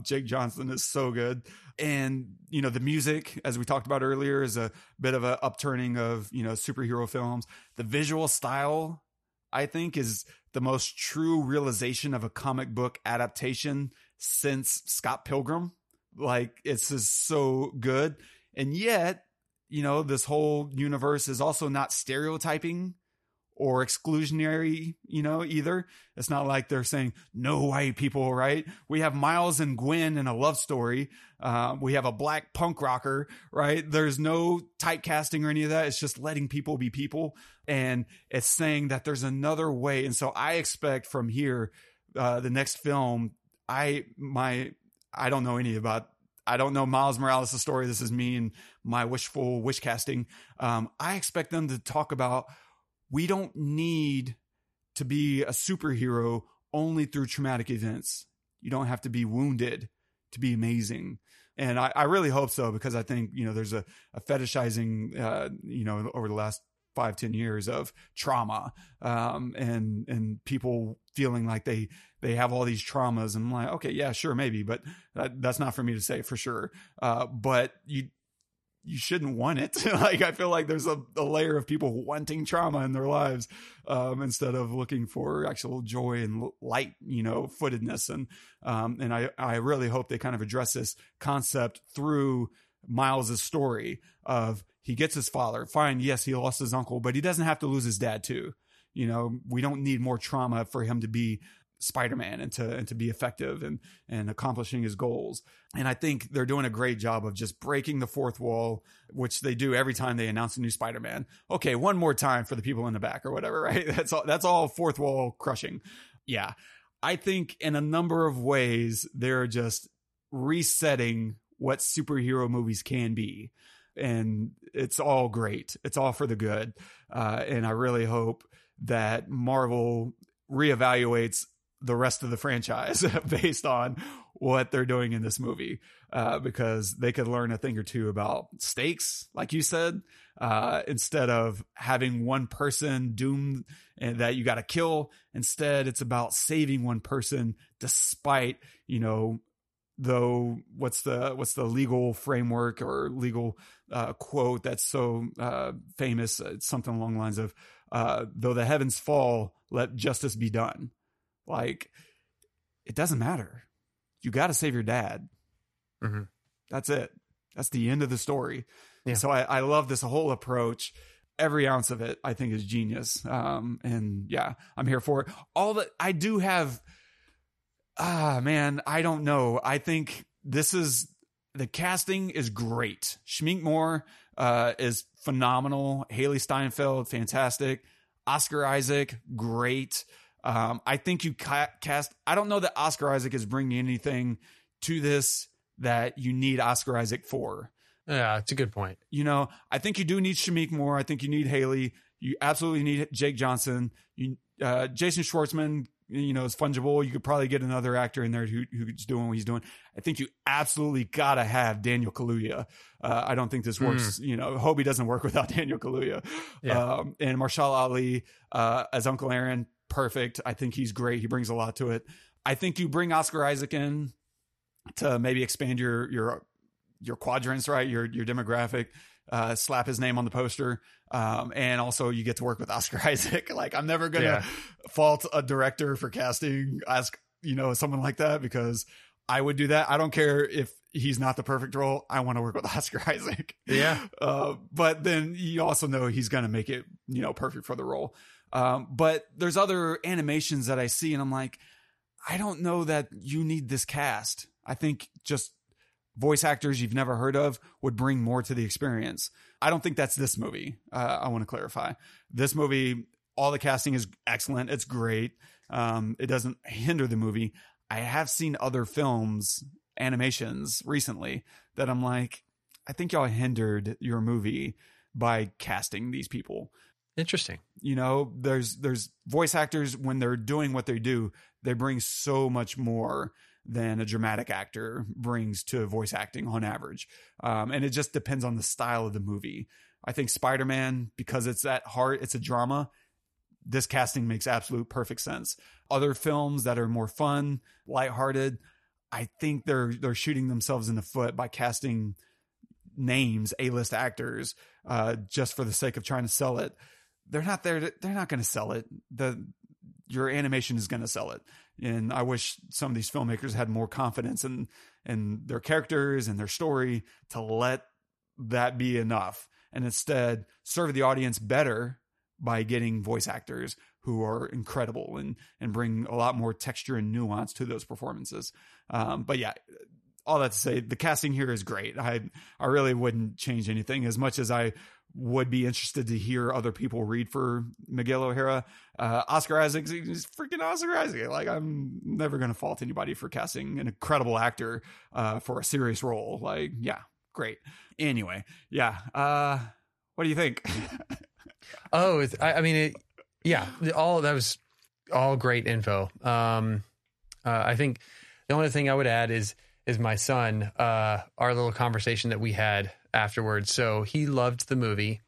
Jake Johnson is so good. And, you know, the music, as we talked about earlier, is a bit of an upturning of, you know, superhero films. The visual style, I think, is the most true realization of a comic book adaptation since Scott Pilgrim. Like, it's just so good. And yet, you know, this whole universe is also not stereotyping or exclusionary, you know, either. It's not like they're saying no white people, right? We have Miles and Gwen in a love story. We have a black punk rocker, right? There's no typecasting or any of that. It's just letting people be people. And it's saying that there's another way. And so I expect from here, the next film, I don't know any about, I don't know Miles Morales' story. This is me and my wishful wish casting. I expect them to talk about, we don't need to be a superhero only through traumatic events. You don't have to be wounded to be amazing. And I really hope so, because I think, you know, there's a fetishizing, you know, over the last 5-10 years of trauma, and people feeling like they have all these traumas. And I'm like, okay, yeah, sure, maybe, but that's not for me to say for sure. But you shouldn't want it. Like, I feel like there's a layer of people wanting trauma in their lives, instead of looking for actual joy and light, you know, footedness. And I really hope they kind of address this concept through Miles's story of, he gets his father. Fine. Yes. He lost his uncle, but he doesn't have to lose his dad too. You know, we don't need more trauma for him to be Spider-Man and to be effective and accomplishing his goals. And I think they're doing a great job of just breaking the fourth wall, which they do every time they announce a new Spider-Man. Okay, one more time for the people in the back or whatever, right? That's all fourth wall crushing. Yeah. I think in a number of ways, they're just resetting what superhero movies can be. And it's all great. It's all for the good. And I really hope that Marvel reevaluates the rest of the franchise based on what they're doing in this movie, because they could learn a thing or two about stakes, like you said, instead of having one person doomed and that you got to kill. Instead, it's about saving one person, despite, you know, though what's the legal framework or legal quote that's so famous? It's something along the lines of though the heavens fall, let justice be done. Like, it doesn't matter. You got to save your dad. Mm-hmm. That's it. That's the end of the story. Yeah. So I love this whole approach. Every ounce of it, I think, is genius. And yeah, I'm here for it. All that I do have. Man, I don't know. I think the casting is great. Shameik Moore is phenomenal. Haley Steinfeld, fantastic. Oscar Isaac, great. I think you cast. I don't know that Oscar Isaac is bringing anything to this that you need Oscar Isaac for. Yeah, it's a good point. You know, I think you do need Shameik Moore. I think you need Haley. You absolutely need Jake Johnson. Jason Schwartzman, you know, is fungible. You could probably get another actor in there who's doing what he's doing. I think you absolutely got to have Daniel Kaluuya. I don't think this works. You know, Hobie doesn't work without Daniel Kaluuya. Yeah. And Mahershala Ali as Uncle Aaron. Perfect. I think he's great. He brings a lot to it. I think you bring Oscar Isaac in to maybe expand your quadrants, right? Your demographic, slap his name on the poster. And also you get to work with Oscar Isaac. Like, I'm never going to fault a director for casting someone like that, because I would do that. I don't care if he's not the perfect role. I want to work with Oscar Isaac. Yeah. But then you also know he's going to make it, you know, perfect for the role. But there's other animations that I see and I'm like, I don't know that you need this cast. I think just voice actors you've never heard of would bring more to the experience. I don't think that's this movie. I want to clarify. This movie, all the casting is excellent. It's great. It doesn't hinder the movie. I have seen other films, animations recently that I'm like, I think y'all hindered your movie by casting these people. Interesting. You know, there's voice actors, when they're doing what they do, they bring so much more than a dramatic actor brings to voice acting on average. And it just depends on the style of the movie. I think Spider-Man, because it's at heart, it's a drama. This casting makes absolute perfect sense. Other films that are more fun, lighthearted, I think they're shooting themselves in the foot by casting names, A-list actors, just for the sake of trying to sell it. They're not there. They're not going to sell it. Your animation is going to sell it. And I wish some of these filmmakers had more confidence in their characters and their story to let that be enough. and instead serve the audience better by getting voice actors who are incredible and bring a lot more texture and nuance to those performances. But yeah, all that to say, the casting here is great. I really wouldn't change anything, as much as I would be interested to hear other people read for Miguel O'Hara. Oscar Isaac is freaking Oscar Isaac. Like, I'm never going to fault anybody for casting an incredible actor for a serious role. Like, yeah, great. Anyway, yeah. What do you think? Yeah, that was all great info. I think the only thing I would add is my son, our little conversation that we had afterwards. So he loved the movie,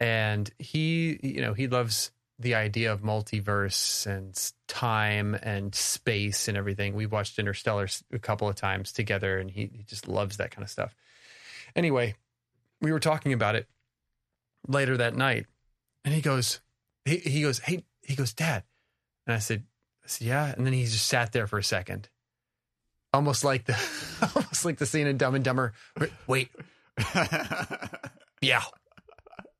and he loves the idea of multiverse and time and space and everything. We watched Interstellar a couple of times together, and he just loves that kind of stuff. Anyway, we were talking about it later that night, and he goes, Dad. And I said, yeah. And then he just sat there for a second, almost like the scene in Dumb and Dumber. Wait. Yeah.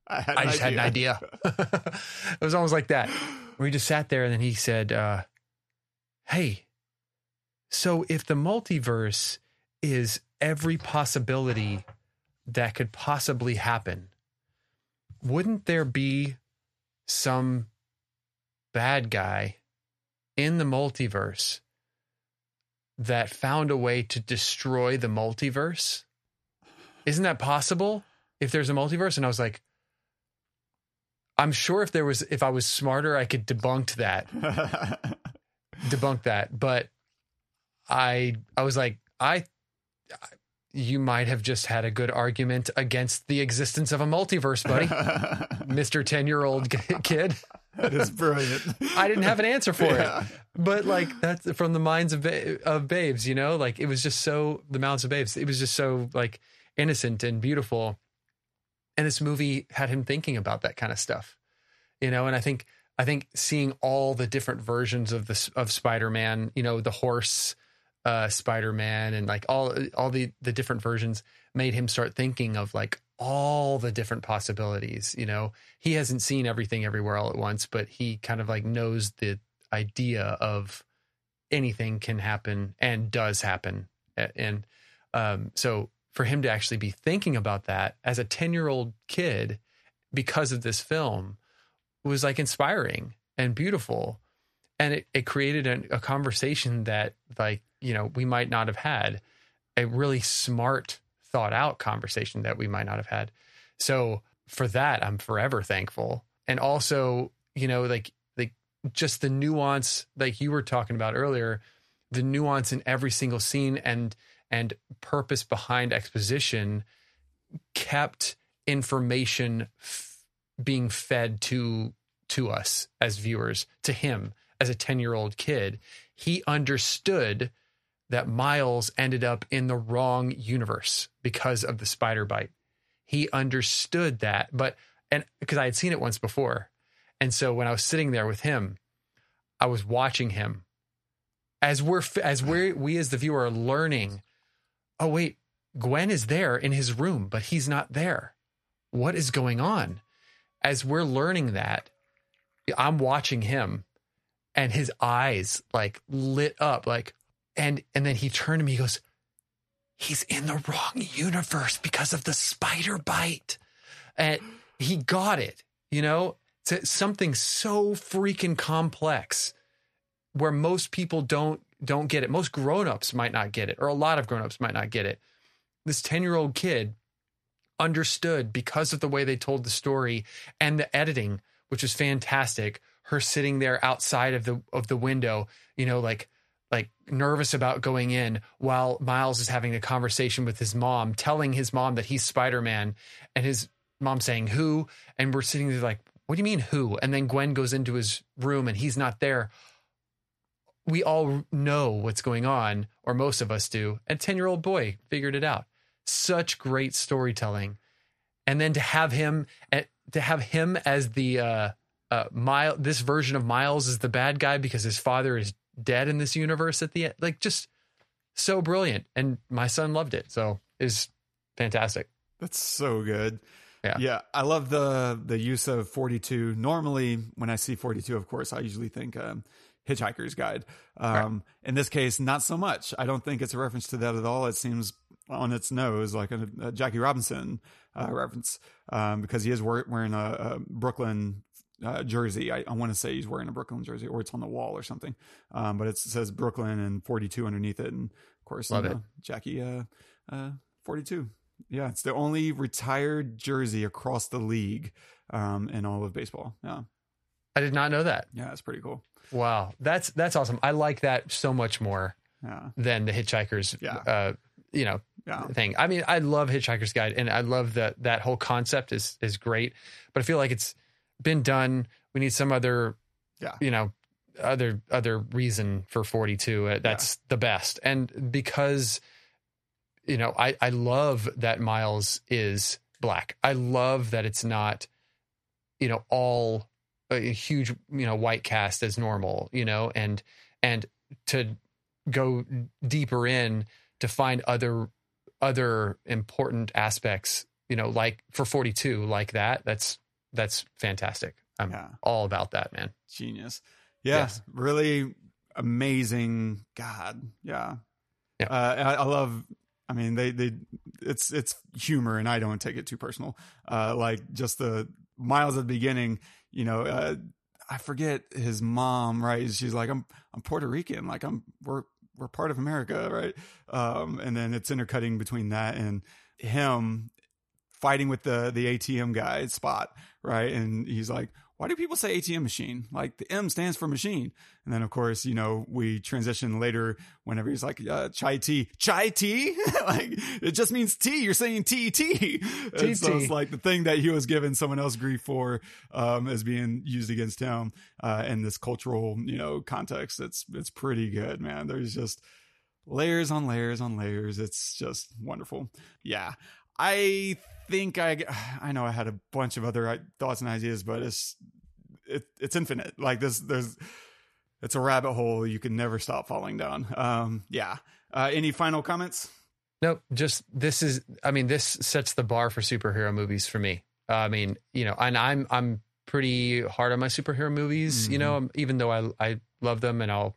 I just had an idea. It was almost like that. We just sat there, and then he said, hey, so if the multiverse is every possibility that could possibly happen, wouldn't there be some bad guy in the multiverse that found a way to destroy the multiverse? Isn't that possible if there's a multiverse? And I was like, I'm sure if I was smarter, I could debunk that. But I was like, you might have just had a good argument against the existence of a multiverse, buddy. Mr. 10-year-old kid. That is brilliant. I didn't have an answer for it. But like, that's from the minds of babes, you know, like, it was just so, the mouths of babes, it was just so like innocent and beautiful. And this movie had him thinking about that kind of stuff, you know? And I think seeing all the different versions of Spider-Man, you know, the horse, Spider-Man, and like all the different versions made him start thinking of like all the different possibilities. You know, he hasn't seen everything everywhere all at once, but he kind of like knows the idea of anything can happen and does happen. And so for him to actually be thinking about that as a 10-year-old kid because of this film was like inspiring and beautiful. And it created a conversation that, like, you know, we might not have had, a really smart, thought out conversation that we might not have had. So for that, I'm forever thankful. And also, you know, like just the nuance, like you were talking about earlier, the nuance in every single scene and purpose behind exposition kept information being fed to us as viewers, to him. As a 10-year-old kid, he understood that Miles ended up in the wrong universe because of the spider bite. He understood that, but because I had seen it once before. And so when I was sitting there with him, I was watching him as we as the viewer are learning, oh wait, Gwen is there in his room, but he's not there. What is going on? As we're learning that, I'm watching him. And his eyes like lit up, like, and then he turned to me, he goes, he's in the wrong universe because of the spider bite. And he got it, you know, it's something so freaking complex where most people don't get it. Most grownups might not get it, or a lot of grownups might not get it. This 10-year-old kid understood because of the way they told the story and the editing, which was fantastic. Her sitting there outside of the window, you know, like nervous about going in, while Miles is having a conversation with his mom, telling his mom that he's Spider-Man, and his mom saying who, and we're sitting there like, what do you mean who? And then Gwen goes into his room and he's not there. We all know what's going on, or most of us do. A 10-year-old boy figured it out. Such great storytelling. And then to have him as the, Miles, this version of Miles is the bad guy because his father is dead in this universe at the end, like, just so brilliant. And my son loved it. So it was fantastic. That's so good. Yeah. I love the use of 42. Normally, when I see 42, of course, I usually think Hitchhiker's Guide. Right. In this case, not so much. I don't think it's a reference to that at all. It seems on its nose like a Jackie Robinson reference, because he is wearing a Brooklyn jersey. I want to say he's wearing a Brooklyn jersey, or it's on the wall or something. But it says Brooklyn and 42 underneath it. And of course, Jackie 42. Yeah, it's the only retired jersey across the league in all of baseball. Yeah, I did not know that. Yeah, that's pretty cool. Wow, that's awesome. I like that so much more than the Hitchhiker's, thing. I mean, I love Hitchhiker's Guide, and I love that whole concept is great. But I feel like it's been done. We need some other, other reason for 42. That's the best, and because. You know, I love that Miles is black. I love that it's not, all a huge, white cast as normal, and to go deeper in to find other important aspects, like for 42, like that's fantastic. I'm all about that, man. Genius. Yeah. Yes. Really amazing. God. Yeah. Yeah. I love, I mean, it's humor, and I don't take it too personal. Like just the Miles at the beginning, I forget his mom, right? She's like, I'm Puerto Rican. Like we're part of America. Right. And then it's intercutting between that and him fighting with the ATM guy Spot. Right. And he's like, why do people say ATM machine? Like the M stands for machine. And then, of course, we transition later whenever he's like, chai tea. Like it just means tea. You're saying tea. And so it's like the thing that he was giving someone else grief for as being used against him in this cultural, context. It's pretty good, man. There's just layers on layers on layers. It's just wonderful. Yeah. I think I know I had a bunch of other thoughts and ideas, but it's infinite. Like it's a rabbit hole you can never stop falling down. Any final comments? No, just this sets the bar for superhero movies for me. I mean, and I'm pretty hard on my superhero movies, even though I love them and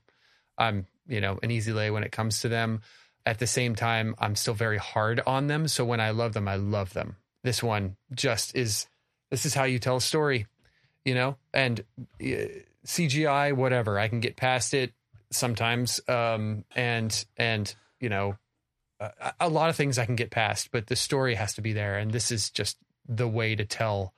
I'm an easy lay when it comes to them. At the same time, I'm still very hard on them. So when I love them, I love them. This one just is, this is how you tell a story, and CGI, whatever, I can get past it sometimes. A lot of things I can get past, but the story has to be there. And this is just the way to tell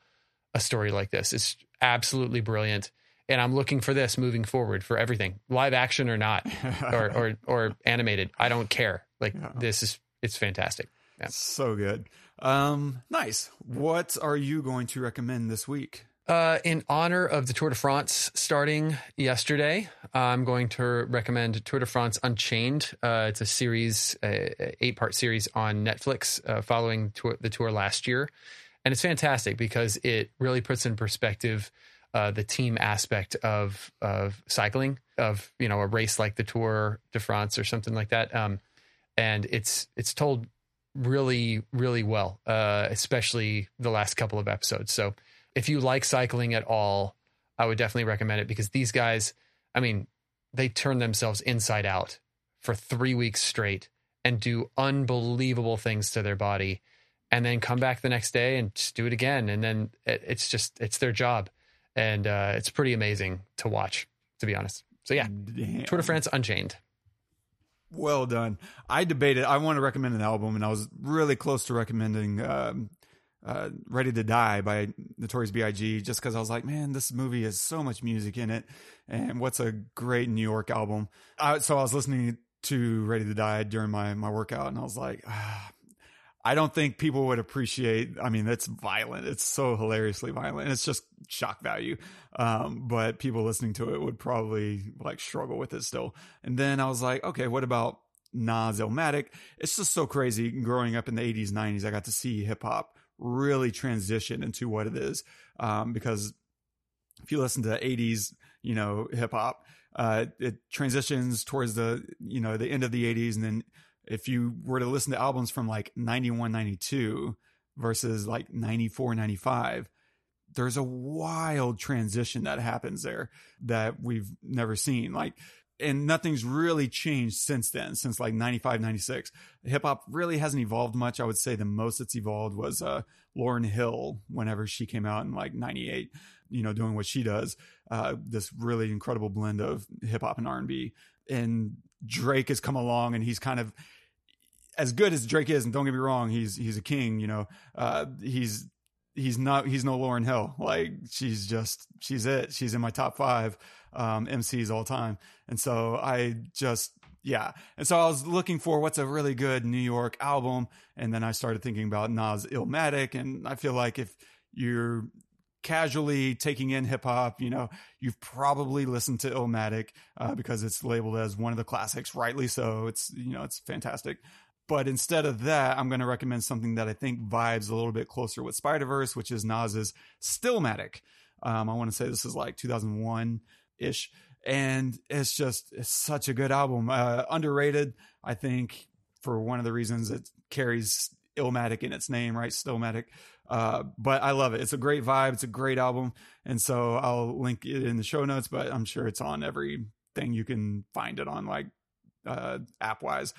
a story like this. It's absolutely brilliant. And I'm looking for this moving forward for everything, live action or not, or animated. I don't care. Like this is, it's fantastic. Yeah. So good. Nice. What are you going to recommend this week? In honor of the Tour de France starting yesterday, I'm going to recommend Tour de France Unchained. It's a series, 8-part series on Netflix following the tour last year. And it's fantastic because it really puts in perspective the team aspect of cycling, of a race like the Tour de France or something like that, and it's told really, really well, especially the last couple of episodes. So if you like cycling at all, I would definitely recommend it, because these guys, I mean, they turn themselves inside out for 3 weeks straight and do unbelievable things to their body, and then come back the next day and just do it again, and then it's their job. And it's pretty amazing to watch, to be honest. So, yeah, damn. Tour de France Unchained. Well done. I debated. I want to recommend an album, and I was really close to recommending Ready to Die by Notorious B.I.G. just because I was like, man, this movie has so much music in it. And what's a great New York album. So I was listening to Ready to Die during my workout, and I was like, I don't think people would appreciate. I mean, that's violent. It's so hilariously violent. And it's just shock value. But people listening to it would probably like struggle with it still. And then I was like, okay, what about Nas Illmatic? It's just so crazy. Growing up in the 80s, 90s, I got to see hip hop really transition into what it is. Because if you listen to 80s, hip hop, it transitions towards the, the end of the 80s, and then if you were to listen to albums from like 91, 92 versus like 94, 95, there's a wild transition that happens there that we've never seen. Like, and nothing's really changed since then, since like 95, 96. Hip hop really hasn't evolved much. I would say the most it's evolved was Lauryn Hill, whenever she came out in like 98, you know, doing what she does. This really incredible blend of hip hop and R&B. And Drake has come along, and he's kind of, as good as Drake is, and don't get me wrong, he's a king, you know, he's no Lauryn Hill. Like, she's she's in my top five MCs all time. And so I was looking for what's a really good New York album. And then I started thinking about Nas' Illmatic. And I feel like if you're casually taking in hip hop, you know, you've probably listened to Illmatic because it's labeled as one of the classics, rightly so. It's, you know, it's fantastic. But instead of that, I'm going to recommend something that I think vibes a little bit closer with Spider-Verse, which is Nas's Stillmatic. I want to say this is like 2001-ish. And it's such a good album. Underrated, I think, for one of the reasons it carries Illmatic in its name, right? Stillmatic. But I love it. It's a great vibe. It's a great album. And so I'll link it in the show notes, but I'm sure it's on everything you can find it on, like app-wise.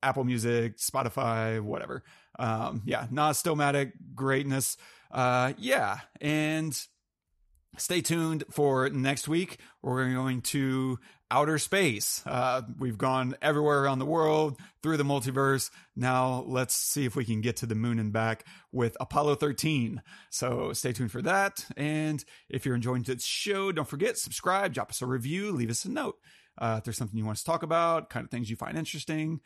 Apple Music, Spotify, whatever. Nas, Stillmatic, greatness. And stay tuned for next week. We're going to outer space. We've gone everywhere around the world, through the multiverse. Now let's see if we can get to the moon and back with Apollo 13. So stay tuned for that. And if you're enjoying this show, don't forget, subscribe, drop us a review, leave us a note. If there's something you want us to talk about, kind of things you find interesting.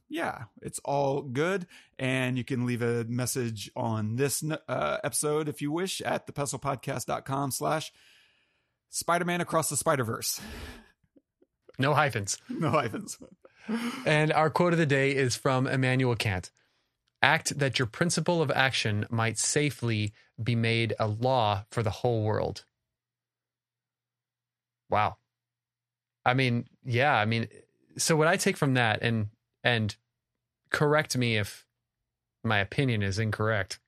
It's all good. And you can leave a message on this episode, if you wish, at thepestlepodcast.com/Spider-Man Across the Spider-Verse. No hyphens. No hyphens. And our quote of the day is from Immanuel Kant. Act that your principle of action might safely be made a law for the whole world. Wow. So what I take from that, and correct me if my opinion is incorrect,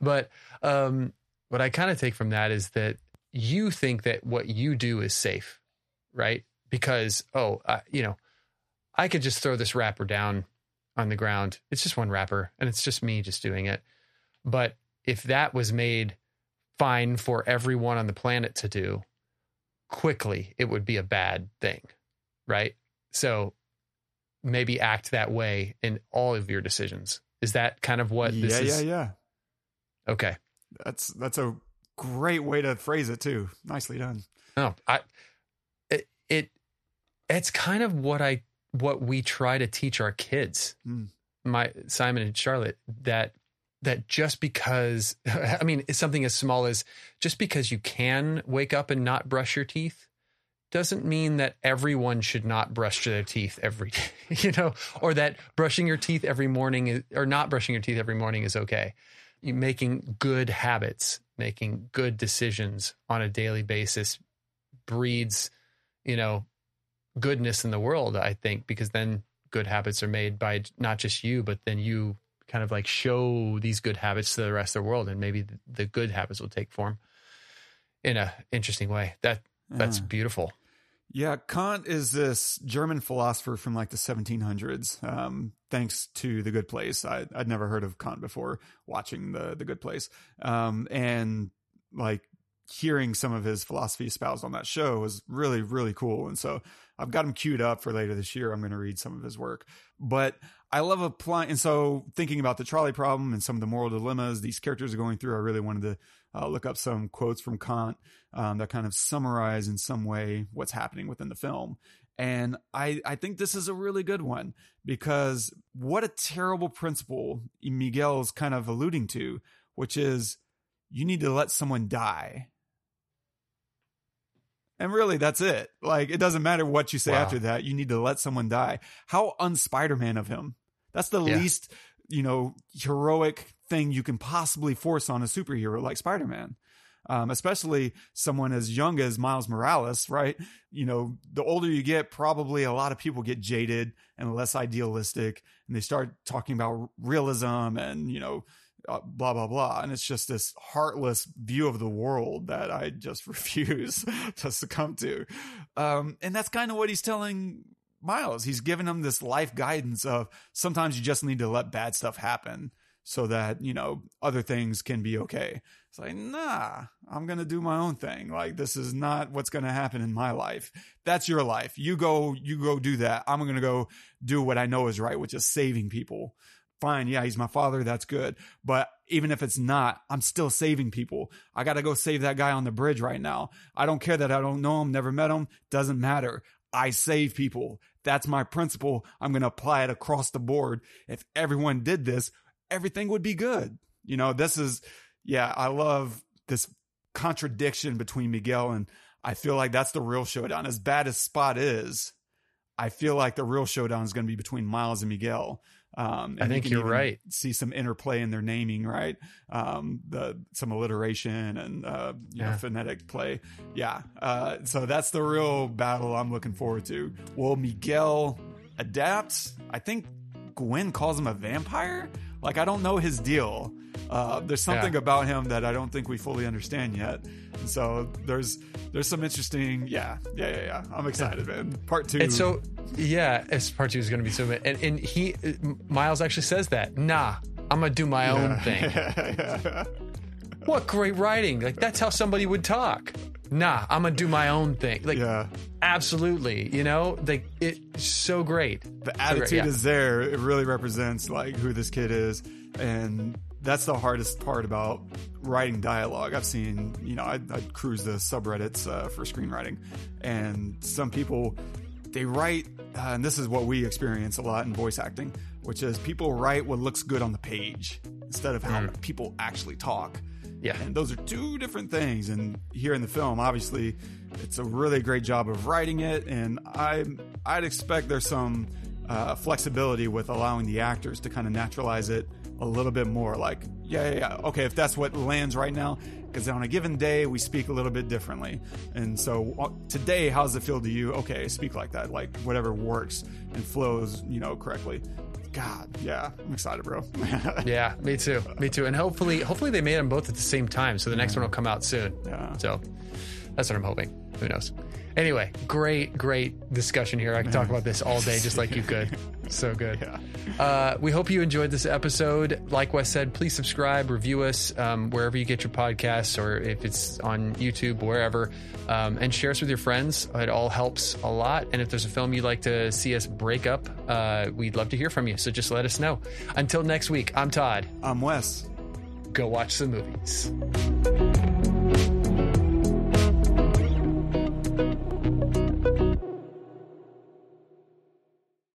but what I kind of take from that is that you think that what you do is safe, right? Because, I could just throw this wrapper down on the ground. It's just one wrapper, and it's just me just doing it. But if that was made fine for everyone on the planet to do, quickly, it would be a bad thing, right? So maybe act that way in all of your decisions. Is that kind of what this is? Yeah. Okay. That's a great way to phrase it too. Nicely done. Oh, it's kind of what we try to teach our kids, Simon and Charlotte, that just because, it's something as small as just because you can wake up and not brush your teeth doesn't mean that everyone should not brush their teeth every day, you know, or that brushing your teeth every morning or not brushing your teeth every morning is okay. You're making good habits, making good decisions on a daily basis breeds, you know, goodness in the world, I think, because then good habits are made by not just you, but then you kind of like show these good habits to the rest of the world, and maybe the good habits will take form in a interesting way. That's beautiful. Yeah, Kant is this German philosopher from like the 1700s. Thanks to The Good Place, I'd never heard of Kant before watching the Good Place, and like hearing some of his philosophy espoused on that show was really, really cool. And so I've got him queued up for later this year. I'm going to read some of his work, but I love applying. And so thinking about the trolley problem and some of the moral dilemmas these characters are going through, I really wanted to look up some quotes from Kant that kind of summarize in some way what's happening within the film. And I think this is a really good one, because what a terrible principle Miguel's kind of alluding to, which is you need to let someone die. And really, that's it. Like, it doesn't matter what you say after that. You need to let someone die. How un-Spider-Man of him. That's the least, heroic thing you can possibly force on a superhero like Spider-Man. especially someone as young as Miles Morales, right? You know, the older you get, probably a lot of people get jaded and less idealistic, and they start talking about realism and, you know, blah, blah, blah. And it's just this heartless view of the world that I just refuse to succumb to. And that's kind of what he's telling Miles. He's giving him this life guidance of sometimes you just need to let bad stuff happen so that, you know, other things can be okay. It's like, nah, I'm going to do my own thing. Like, this is not what's going to happen in my life. That's your life. You go do that. I'm going to go do what I know is right, which is saving people. Fine. Yeah. He's my father. That's good. But even if it's not, I'm still saving people. I got to go save that guy on the bridge right now. I don't care that I don't know him, never met him. Doesn't matter. I save people. That's my principle. I'm going to apply it across the board. If everyone did this, everything would be good. You know, this is, yeah, I love this contradiction between Miguel, and I feel like that's the real showdown. As bad as Spot is, I feel like the real showdown is going to be between Miles and Miguel. And I think you're right. See some interplay in their naming, right? Some alliteration and you know, phonetic play. Yeah. So that's the real battle I'm looking forward to. Will Miguel adapt? I think Gwen calls him a vampire. Like, I don't know his deal. There's something about him that I don't think we fully understand yet. And so there's some interesting. Yeah. I'm excited, man. Part two. And so, yeah, part two is going to be so bad. And he, Miles actually says that, nah, I'm going to do my own thing. Yeah. What great writing. Like, that's how somebody would talk. Nah, I'm going to do my own thing. Like, absolutely. You know, like, it's so great. The attitude is there. It really represents, like, who this kid is. And that's the hardest part about writing dialogue. I've seen, you know, I cruise the subreddits for screenwriting, and some people, they write, and this is what we experience a lot in voice acting, which is people write what looks good on the page instead of how people actually talk. Yeah. And those are two different things. And here in the film, obviously, it's a really great job of writing it. And I'd expect there's some flexibility with allowing the actors to kind of naturalize it a little bit more. Like, okay, if that's what lands right now, because on a given day, we speak a little bit differently. And so today, how does it feel to you? Okay, speak like that. Like, whatever works and flows, you know, correctly. God, yeah, I'm excited, bro. Yeah, me too. And hopefully they made them both at the same time, so the next one will come out soon. Yeah. So that's what I'm hoping. Who knows? Anyway, great discussion here. I could talk about this all day, just like you could. So good. Yeah. We hope you enjoyed this episode. Like Wes said, please subscribe, review us wherever you get your podcasts, or if it's on YouTube, wherever, and share us with your friends. It all helps a lot. And if there's a film you'd like to see us break up, we'd love to hear from you. So just let us know. Until next week, I'm Todd. I'm Wes. Go watch some movies.